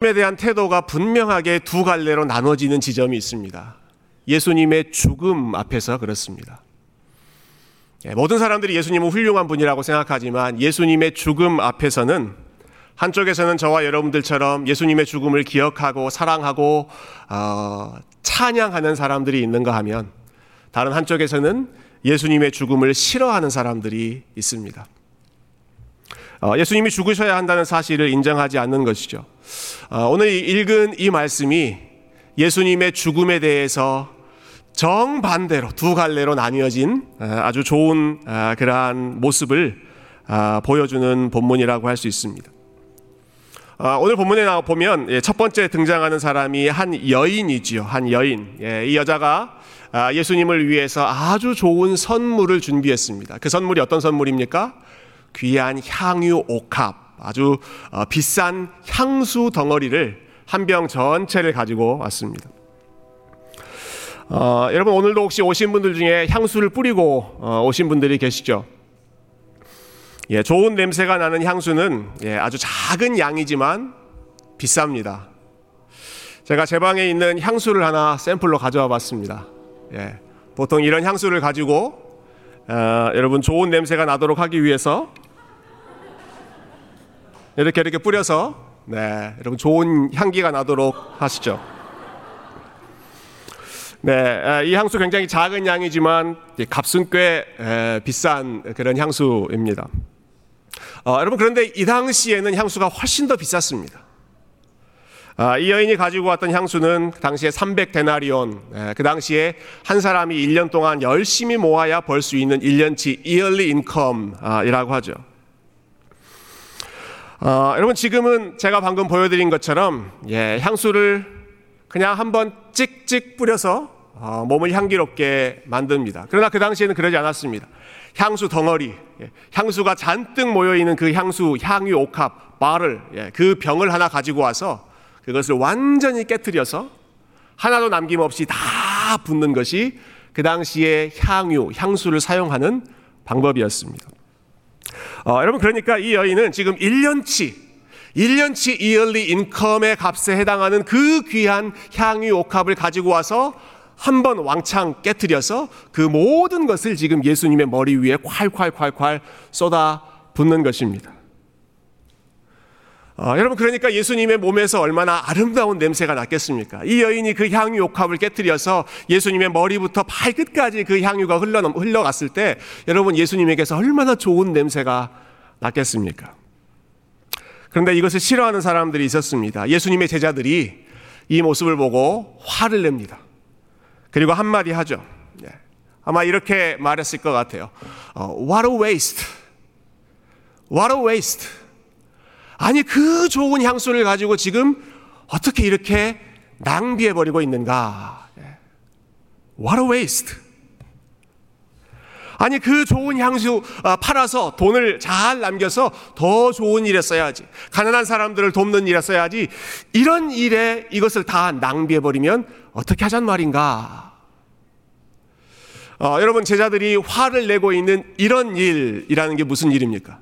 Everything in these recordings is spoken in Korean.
예수님에 대한 태도가 분명하게 두 갈래로 나눠지는 지점이 있습니다. 예수님의 죽음 앞에서 그렇습니다. 모든 사람들이 예수님은 훌륭한 분이라고 생각하지만 예수님의 죽음 앞에서는 한쪽에서는 저와 여러분들처럼 예수님의 죽음을 기억하고 사랑하고 찬양하는 사람들이 있는가 하면 다른 한쪽에서는 예수님의 죽음을 싫어하는 사람들이 있습니다. 예수님이 죽으셔야 한다는 사실을 인정하지 않는 것이죠. 오늘 읽은 이 말씀이 예수님의 죽음에 대해서 정반대로 두 갈래로 나뉘어진 아주 좋은 그러한 모습을 보여주는 본문이라고 할 수 있습니다. 오늘 본문에 보면 첫 번째 등장하는 사람이 한 여인이지요. 한 여인. 이 여자가 예수님을 위해서 아주 좋은 선물을 준비했습니다. 그 선물이 어떤 선물입니까? 귀한 향유 옥합, 아주 비싼 향수 덩어리를 한 병 전체를 가지고 왔습니다. 여러분 오늘도 혹시 오신 분들 중에 향수를 뿌리고 오신 분들이 계시죠? 예, 좋은 냄새가 나는 향수는 아주 작은 양이지만 비쌉니다. 제가 제 방에 있는 향수를 하나 샘플로 가져와 봤습니다. 예, 보통 이런 향수를 가지고 여러분 좋은 냄새가 나도록 하기 위해서 이렇게 뿌려서 여러분 좋은 향기가 나도록 하시죠. 이 향수 굉장히 작은 양이지만 값은 꽤 비싼 그런 향수입니다. 여러분 그런데 이 당시에는 향수가 훨씬 더 비쌌습니다. 이 여인이 가지고 왔던 향수는 당시에 300데나리온, 그 당시에 한 사람이 1년 동안 열심히 모아야 벌 수 있는 1년치 yearly income이라고 하죠. 여러분 지금은 제가 방금 보여드린 것처럼 향수를 그냥 한번 찍찍 뿌려서 몸을 향기롭게 만듭니다. 그러나 그 당시에는 그러지 않았습니다. 향수 덩어리, 향수가 잔뜩 모여있는 그 향유 옥합, 바를, 그 병을 하나 가지고 와서 그것을 완전히 깨트려서 하나도 남김없이 다 붓는 것이 그 당시에 향수를 사용하는 방법이었습니다. 여러분 그러니까 이 여인은 지금 1년치 yearly income의 값에 해당하는 그 귀한 향유 옥합을 가지고 와서 한번 왕창 깨트려서 그 모든 것을 지금 예수님의 머리 위에 콸콸콸콸 쏟아 붓는 것입니다. 여러분 그러니까 예수님의 몸에서 얼마나 아름다운 냄새가 났겠습니까? 이 여인이 그 향유 옥합을 깨트려서 예수님의 머리부터 발끝까지 그 향유가 흘러갔을 때 여러분 예수님에게서 얼마나 좋은 냄새가 났겠습니까? 그런데 이것을 싫어하는 사람들이 있었습니다. 예수님의 제자들이 이 모습을 보고 화를 냅니다. 그리고 한마디 하죠. 아마 이렇게 말했을 것 같아요. What a waste! What a waste! 아니 그 좋은 향수를 가지고 지금 어떻게 이렇게 낭비해버리고 있는가. What a waste. 아니 그 좋은 향수 팔아서 돈을 잘 남겨서 더 좋은 일에 써야지, 가난한 사람들을 돕는 일에 써야지, 이런 일에 이것을 다 낭비해버리면 어떻게 하잔 말인가. 여러분 제자들이 화를 내고 있는 이런 일이라는 게 무슨 일입니까?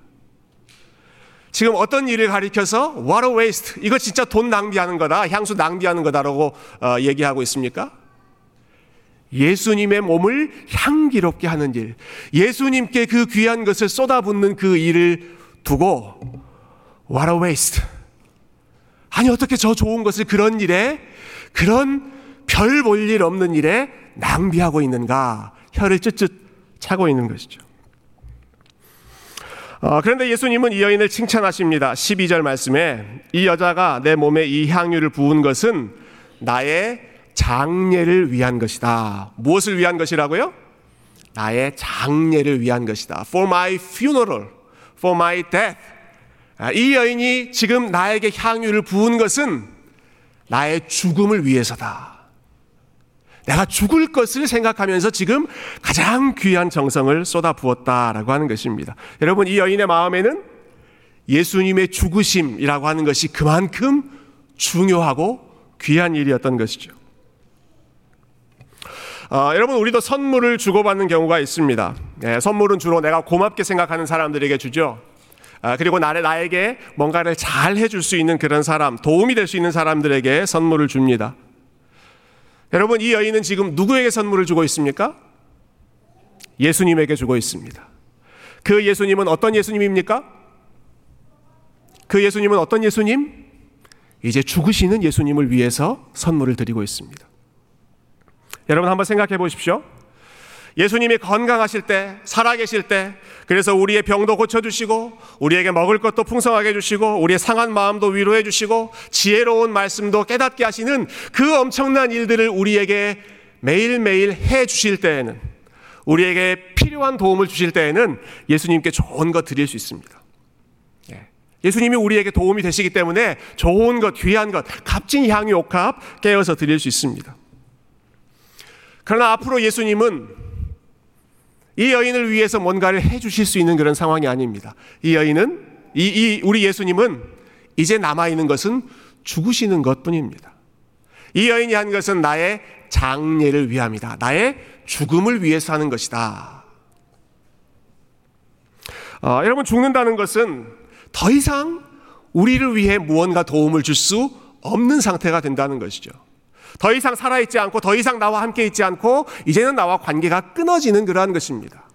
지금 어떤 일을 가리켜서 what a waste, 이거 진짜 돈 낭비하는 거다, 향수 낭비하는 거다라고 얘기하고 있습니까? 예수님의 몸을 향기롭게 하는 일, 예수님께 그 귀한 것을 쏟아붓는 그 일을 두고 what a waste, 아니 어떻게 저 좋은 것을 그런 일에, 그런 별 볼 일 없는 일에 낭비하고 있는가, 혀를 쯧쯧 차고 있는 것이죠. 그런데 예수님은 이 여인을 칭찬하십니다. 12절 말씀에 이 여자가 내 몸에 이 향유를 부은 것은 나의 장례를 위한 것이다. 무엇을 위한 것이라고요? 나의 장례를 위한 것이다. For my funeral, for my death. 이 여인이 지금 나에게 향유를 부은 것은 나의 죽음을 위해서다. 내가 죽을 것을 생각하면서 지금 가장 귀한 정성을 쏟아부었다라고 하는 것입니다. 여러분 이 여인의 마음에는 예수님의 죽으심이라고 하는 것이 그만큼 중요하고 귀한 일이었던 것이죠. 여러분 우리도 선물을 주고받는 경우가 있습니다. 선물은 주로 내가 고맙게 생각하는 사람들에게 주죠. 그리고 나에게 뭔가를 잘 해줄 수 있는 그런 사람, 도움이 될 수 있는 사람들에게 선물을 줍니다. 여러분, 이 여인은 지금 누구에게 선물을 주고 있습니까? 예수님에게 주고 있습니다. 그 예수님은 어떤 예수님입니까? 그 예수님은 어떤 예수님? 이제 죽으시는 예수님을 위해서 선물을 드리고 있습니다. 여러분, 한번 생각해 보십시오. 예수님이 건강하실 때, 살아계실 때, 그래서 우리의 병도 고쳐주시고, 우리에게 먹을 것도 풍성하게 해주시고, 우리의 상한 마음도 위로해 주시고, 지혜로운 말씀도 깨닫게 하시는 그 엄청난 일들을 우리에게 매일매일 해 주실 때에는, 우리에게 필요한 도움을 주실 때에는 예수님께 좋은 것 드릴 수 있습니다. 예수님이 우리에게 도움이 되시기 때문에 좋은 것, 귀한 것, 값진 향유 옥합 깨어서 드릴 수 있습니다. 그러나 앞으로 예수님은 이 여인을 위해서 뭔가를 해 주실 수 있는 그런 상황이 아닙니다. 이 여인은, 우리 예수님은 이제 남아있는 것은 죽으시는 것뿐입니다. 이 여인이 한 것은 나의 장례를 위함이다. 나의 죽음을 위해서 하는 것이다. 여러분, 죽는다는 것은 더 이상 우리를 위해 무언가 도움을 줄 수 없는 상태가 된다는 것이죠. 더 이상 살아있지 않고, 더 이상 나와 함께 있지 않고, 이제는 나와 관계가 끊어지는 그러한 것입니다.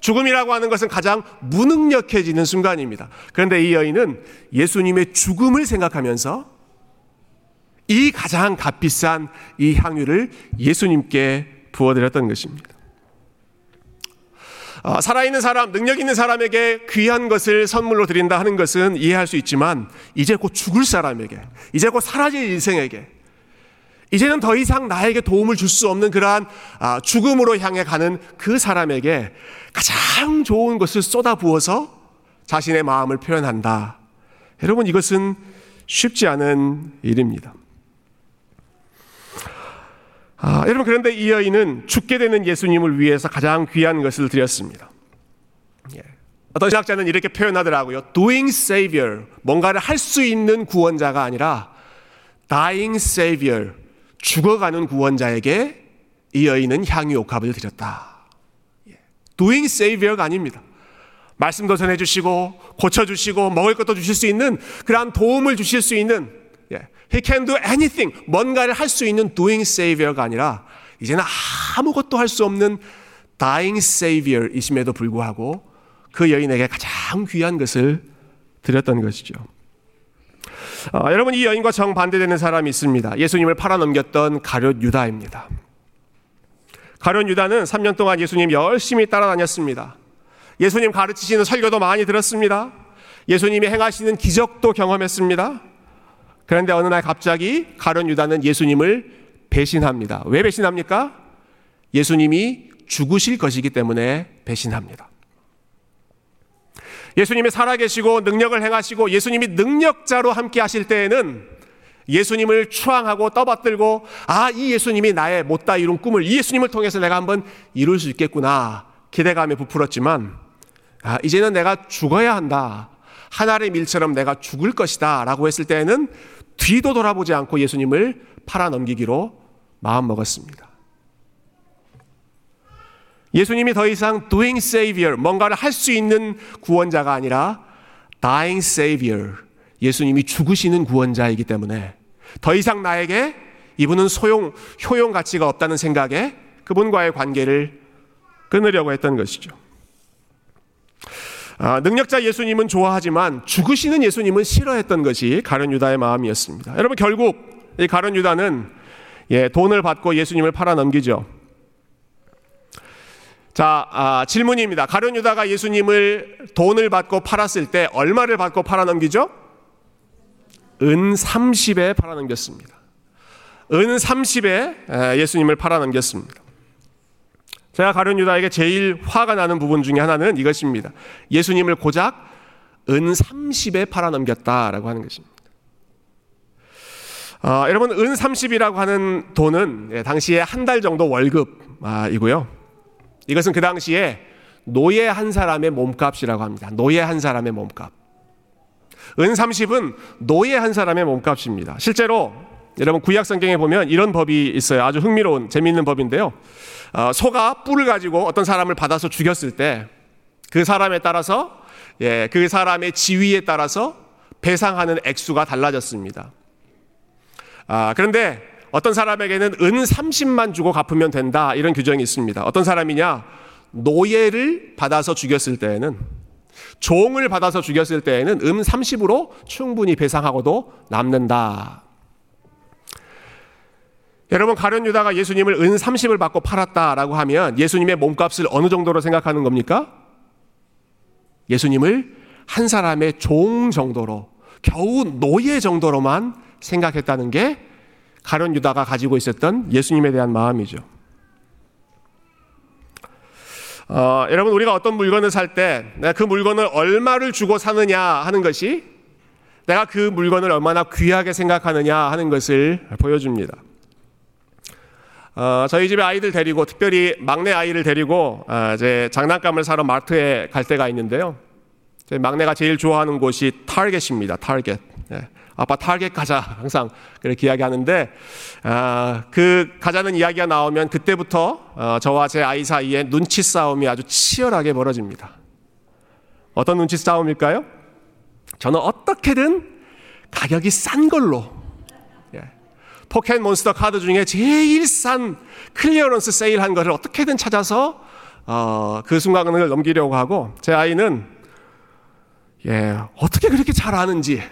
죽음이라고 하는 것은 가장 무능력해지는 순간입니다. 그런데 이 여인은 예수님의 죽음을 생각하면서 이 가장 값비싼 이 향유를 예수님께 부어드렸던 것입니다. 살아있는 사람, 능력 있는 사람에게 귀한 것을 선물로 드린다 하는 것은 이해할 수 있지만, 이제 곧 죽을 사람에게, 이제 곧 사라질 인생에게, 이제는 더 이상 나에게 도움을 줄 수 없는 그러한 죽음으로 향해 가는 그 사람에게 가장 좋은 것을 쏟아부어서 자신의 마음을 표현한다. 여러분, 이것은 쉽지 않은 일입니다. 여러분, 그런데 이 여인은 죽게 되는 예수님을 위해서 가장 귀한 것을 드렸습니다. 어떤 신학자는 이렇게 표현하더라고요. Doing Savior, 뭔가를 할 수 있는 구원자가 아니라 Dying Savior, 죽어가는 구원자에게 이 여인은 향유 옥합을 드렸다. Doing Savior가 아닙니다. 말씀도 전해주시고, 고쳐주시고, 먹을 것도 주실 수 있는, 그러한 도움을 주실 수 있는, He can do anything, 뭔가를 할 수 있는 Doing Savior가 아니라 이제는 아무것도 할 수 없는 Dying Savior이심에도 불구하고 그 여인에게 가장 귀한 것을 드렸던 것이죠. 여러분, 이 여인과 정반대되는 사람이 있습니다. 예수님을 팔아넘겼던 가룟 유다입니다. 가룟 유다는 3년 동안 예수님 열심히 따라다녔습니다. 예수님 가르치시는 설교도 많이 들었습니다. 예수님이 행하시는 기적도 경험했습니다. 그런데 어느 날 갑자기 가룟 유다는 예수님을 배신합니다. 왜 배신합니까? 예수님이 죽으실 것이기 때문에 배신합니다. 예수님이 살아계시고 능력을 행하시고 예수님이 능력자로 함께 하실 때에는 예수님을 추앙하고 떠받들고, 이 예수님이 나의 못다 이룬 꿈을 이 예수님을 통해서 내가 한번 이룰 수 있겠구나 기대감에 부풀었지만, 이제는 내가 죽어야 한다, 하나의 밀처럼 내가 죽을 것이다 라고 했을 때에는 뒤도 돌아보지 않고 예수님을 팔아넘기기로 마음먹었습니다. 예수님이 더 이상 doing savior, 뭔가를 할 수 있는 구원자가 아니라 dying savior, 예수님이 죽으시는 구원자이기 때문에 더 이상 나에게 이분은 효용 가치가 없다는 생각에 그분과의 관계를 끊으려고 했던 것이죠. 능력자 예수님은 좋아하지만 죽으시는 예수님은 싫어했던 것이 가룟 유다의 마음이었습니다. 여러분, 결국 이 가룟 유다는 돈을 받고 예수님을 팔아넘기죠. 질문입니다. 가룟 유다가 예수님을 돈을 받고 팔았을 때 얼마를 받고 팔아넘기죠? 은 30에 팔아넘겼습니다. 은 30에 예수님을 팔아넘겼습니다. 제가 가룟 유다에게 제일 화가 나는 부분 중에 하나는 이것입니다. 예수님을 고작 은 30에 팔아넘겼다라고 하는 것입니다. 여러분, 은 30이라고 하는 돈은 당시에 한 달 정도 월급이고요. 이것은 그 당시에 노예 한 사람의 몸값이라고 합니다. 노예 한 사람의 몸값. 은 30은 노예 한 사람의 몸값입니다. 실제로 여러분, 구약 성경에 보면 이런 법이 있어요. 아주 흥미로운, 재미있는 법인데요. 소가 뿔을 가지고 어떤 사람을 받아서 죽였을 때 그 사람에 따라서 예, 그 사람의 지위에 따라서 배상하는 액수가 달라졌습니다. 그런데 어떤 사람에게는 은 30만 주고 갚으면 된다, 이런 규정이 있습니다. 어떤 사람이냐? 노예를 받아서 죽였을 때에는, 종을 받아서 죽였을 때에는 은 30으로 충분히 배상하고도 남는다. 여러분, 가룟 유다가 예수님을 은 30을 받고 팔았다라고 하면 예수님의 몸값을 어느 정도로 생각하는 겁니까? 예수님을 한 사람의 종 정도로, 겨우 노예 정도로만 생각했다는 게 가룟 유다가 가지고 있었던 예수님에 대한 마음이죠. 여러분, 우리가 어떤 물건을 살 때 내가 그 물건을 얼마를 주고 사느냐 하는 것이 내가 그 물건을 얼마나 귀하게 생각하느냐 하는 것을 보여줍니다. 저희 집에 아이들 데리고, 특별히 막내 아이를 데리고 이제 장난감을 사러 마트에 갈 때가 있는데요. 저희 막내가 제일 좋아하는 곳이 타겟입니다. 타겟. 예. 아빠 타겟 가자, 항상 그렇게 이야기하는데, 그 가자는 이야기가 나오면 그때부터 저와 제 아이 사이에 눈치 싸움이 아주 치열하게 벌어집니다. 어떤 눈치 싸움일까요? 저는 어떻게든 가격이 싼 걸로, 포켓몬스터 카드 중에 제일 싼 클리어런스 세일한 것을 어떻게든 찾아서 그 순간을 넘기려고 하고, 제 아이는 어떻게 그렇게 잘 아는지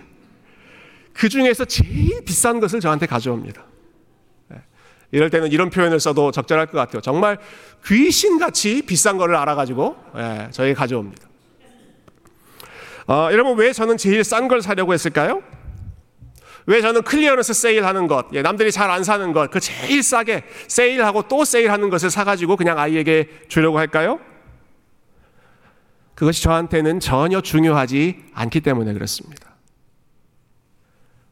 그 중에서 제일 비싼 것을 저한테 가져옵니다. 이럴 때는 이런 표현을 써도 적절할 것 같아요. 정말 귀신같이 비싼 거를 알아가지고 저에게 가져옵니다. 여러분, 왜 저는 제일 싼 걸 사려고 했을까요? 왜 저는 클리어런스 세일하는 것, 남들이 잘 안 사는 것, 그 제일 싸게 세일하고 또 세일하는 것을 사가지고 그냥 아이에게 주려고 할까요? 그것이 저한테는 전혀 중요하지 않기 때문에 그렇습니다.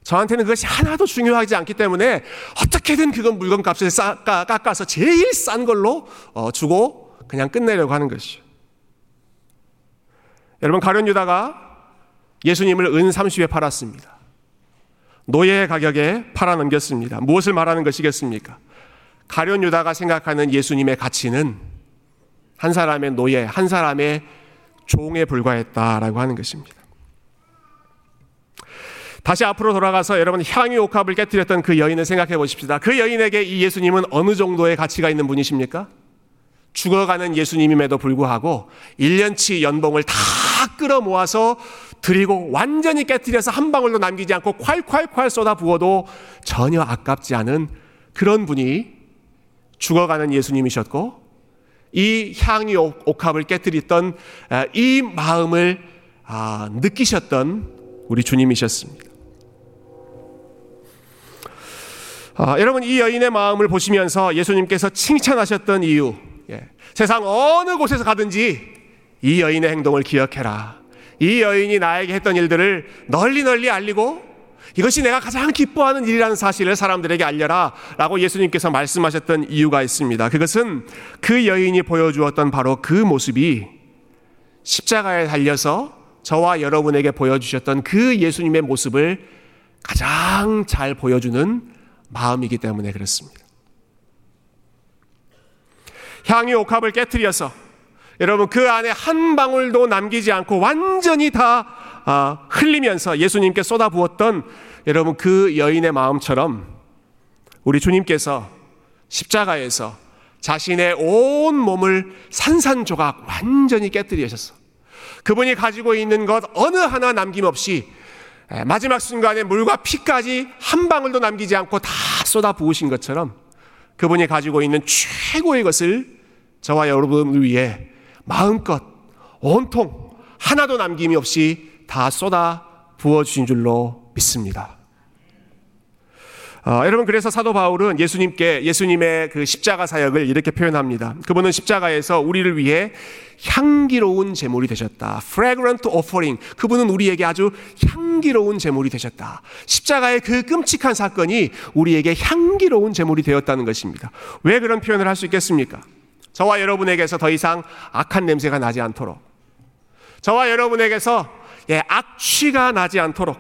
저한테는 그것이 하나도 중요하지 않기 때문에 어떻게든 그건 물건값을 깎아서 제일 싼 걸로 주고 그냥 끝내려고 하는 것이죠. 여러분, 가룟 유다가 예수님을 은 30에 팔았습니다. 노예의 가격에 팔아넘겼습니다. 무엇을 말하는 것이겠습니까? 가룟 유다가 생각하는 예수님의 가치는 한 사람의 노예, 한 사람의 종에 불과했다라고 하는 것입니다. 다시 앞으로 돌아가서 여러분, 향유옥합을 깨뜨렸던 그 여인을 생각해 보십시다. 그 여인에게 이 예수님은 어느 정도의 가치가 있는 분이십니까? 죽어가는 예수님임에도 불구하고 1년치 연봉을 다 끌어모아서 드리고 완전히 깨뜨려서 한 방울도 남기지 않고 콸콸콸 쏟아 부어도 전혀 아깝지 않은 그런 분이 죽어가는 예수님이셨고, 이 향유옥합을 깨뜨렸던 이 마음을 느끼셨던 우리 주님이셨습니다. 여러분, 이 여인의 마음을 보시면서 예수님께서 칭찬하셨던 이유, 세상 어느 곳에서 가든지 이 여인의 행동을 기억해라, 이 여인이 나에게 했던 일들을 널리 알리고 이것이 내가 가장 기뻐하는 일이라는 사실을 사람들에게 알려라 라고 예수님께서 말씀하셨던 이유가 있습니다. 그것은 그 여인이 보여주었던 바로 그 모습이 십자가에 달려서 저와 여러분에게 보여주셨던 그 예수님의 모습을 가장 잘 보여주는 마음이기 때문에 그렇습니다. 향유옥합을 깨트려서 여러분, 그 안에 한 방울도 남기지 않고 완전히 다 흘리면서 예수님께 쏟아부었던 여러분, 그 여인의 마음처럼 우리 주님께서 십자가에서 자신의 온 몸을 산산조각 완전히 깨뜨리셨어. 그분이 가지고 있는 것 어느 하나 남김없이 마지막 순간에 물과 피까지 한 방울도 남기지 않고 다 쏟아부으신 것처럼 그분이 가지고 있는 최고의 것을 저와 여러분을 위해 마음껏 온통 하나도 남김이 없이 다 쏟아 부어주신 줄로 믿습니다. 여러분, 그래서 사도 바울은 예수님의 그 십자가 사역을 이렇게 표현합니다. 그분은 십자가에서 우리를 위해 향기로운 제물이 되셨다. Fragrant offering. 그분은 우리에게 아주 향기로운 제물이 되셨다. 십자가의 그 끔찍한 사건이 우리에게 향기로운 제물이 되었다는 것입니다. 왜 그런 표현을 할 수 있겠습니까? 저와 여러분에게서 더 이상 악한 냄새가 나지 않도록, 저와 여러분에게서 악취가 나지 않도록,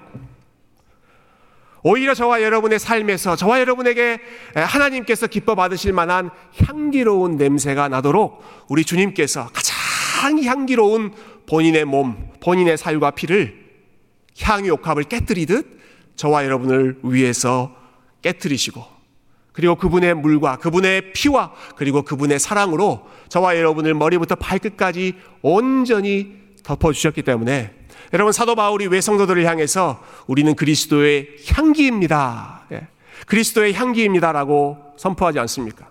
오히려 저와 여러분의 삶에서 저와 여러분에게 하나님께서 기뻐 받으실 만한 향기로운 냄새가 나도록 우리 주님께서 가장 가장 향기로운 본인의 몸, 본인의 살과 피를 향유옥합을 깨뜨리듯 저와 여러분을 위해서 깨뜨리시고, 그리고 그분의 물과 그분의 피와 그리고 그분의 사랑으로 저와 여러분을 머리부터 발끝까지 온전히 덮어주셨기 때문에, 여러분, 사도 바울이 외성도들을 향해서 우리는 그리스도의 향기입니다, 그리스도의 향기입니다라고 선포하지 않습니까?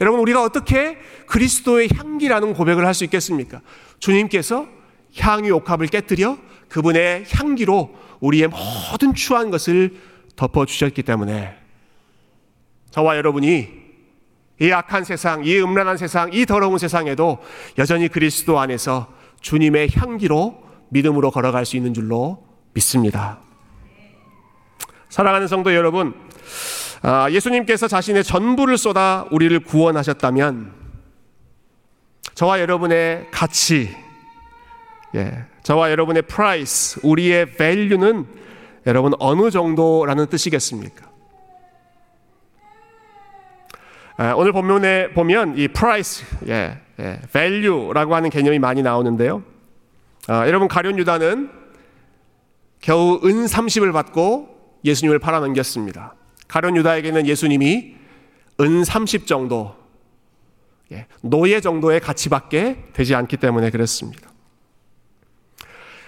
여러분, 우리가 어떻게 그리스도의 향기라는 고백을 할 수 있겠습니까? 주님께서 향유옥합을 깨뜨려 그분의 향기로 우리의 모든 추한 것을 덮어주셨기 때문에 저와 여러분이 이 악한 세상, 이 음란한 세상, 이 더러운 세상에도 여전히 그리스도 안에서 주님의 향기로 믿음으로 걸어갈 수 있는 줄로 믿습니다. 사랑하는 성도 여러분, 예수님께서 자신의 전부를 쏟아 우리를 구원하셨다면 저와 여러분의 가치, 저와 여러분의 price, 우리의 value는 여러분 어느 정도라는 뜻이겠습니까? 오늘 본문에 보면 이 price, value라고 하는 개념이 많이 나오는데요. 여러분, 가룟 유다는 겨우 은 30을 받고 예수님을 팔아넘겼습니다. 가룟 유다에게는 예수님이 은 30 정도, 노예 정도의 가치밖에 되지 않기 때문에 그렇습니다.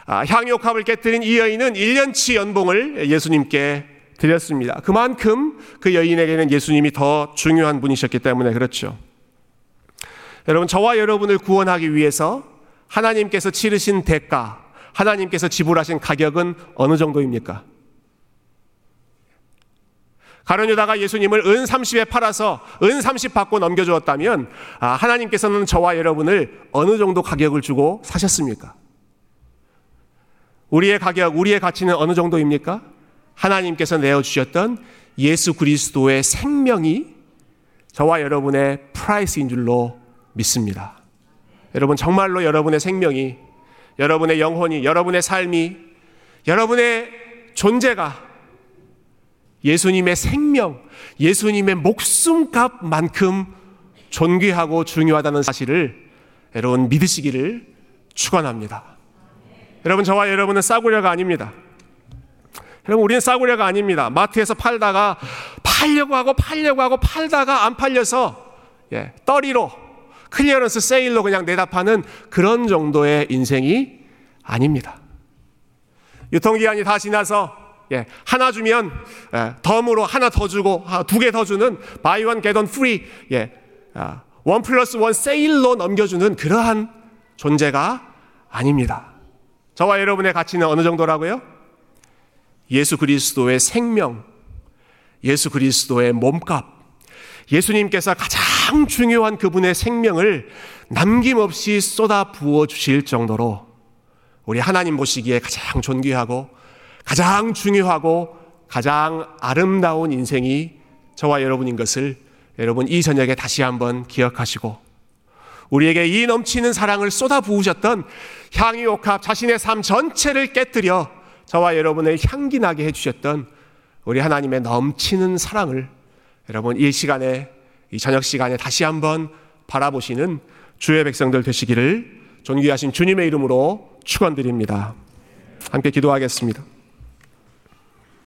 향유옥합을 깨뜨린 이 여인은 1년치 연봉을 예수님께 드렸습니다. 그만큼 그 여인에게는 예수님이 더 중요한 분이셨기 때문에 그렇죠. 여러분, 저와 여러분을 구원하기 위해서 하나님께서 치르신 대가, 하나님께서 지불하신 가격은 어느 정도입니까? 가룟 유다가 예수님을 은 30에 팔아서 은 30 받고 넘겨주었다면 하나님께서는 저와 여러분을 어느 정도 가격을 주고 사셨습니까? 우리의 가격, 우리의 가치는 어느 정도입니까? 하나님께서 내어주셨던 예수 그리스도의 생명이 저와 여러분의 프라이스인 줄로 믿습니다. 여러분, 정말로 여러분의 생명이, 여러분의 영혼이, 여러분의 삶이, 여러분의 존재가 예수님의 생명, 예수님의 목숨값만큼 존귀하고 중요하다는 사실을 여러분 믿으시기를 축원합니다. 여러분, 저와 여러분은 싸구려가 아닙니다. 여러분, 우리는 싸구려가 아닙니다. 마트에서 팔다가 팔려고 하고 팔다가 안 팔려서 떨이로 클리어런스 세일로 그냥 내다 파는 그런 정도의 인생이 아닙니다. 유통기한이 다 지나서 하나 주면 덤으로 하나 더 주고 두 개 더 주는 buy one get one free, 1+1 세일로 넘겨주는 그러한 존재가 아닙니다. 저와 여러분의 가치는 어느 정도라고요? 예수 그리스도의 생명, 예수 그리스도의 몸값, 예수님께서 가장 중요한 그분의 생명을 남김없이 쏟아 부어주실 정도로 우리 하나님 보시기에 가장 존귀하고 가장 중요하고 가장 아름다운 인생이 저와 여러분인 것을 여러분 이 저녁에 다시 한번 기억하시고, 우리에게 이 넘치는 사랑을 쏟아 부으셨던 향유옥합, 자신의 삶 전체를 깨뜨려 저와 여러분을 향기나게 해주셨던 우리 하나님의 넘치는 사랑을 여러분 이 시간에, 이 저녁 시간에 다시 한번 바라보시는 주의 백성들 되시기를 존귀하신 주님의 이름으로 축원드립니다. 함께 기도하겠습니다.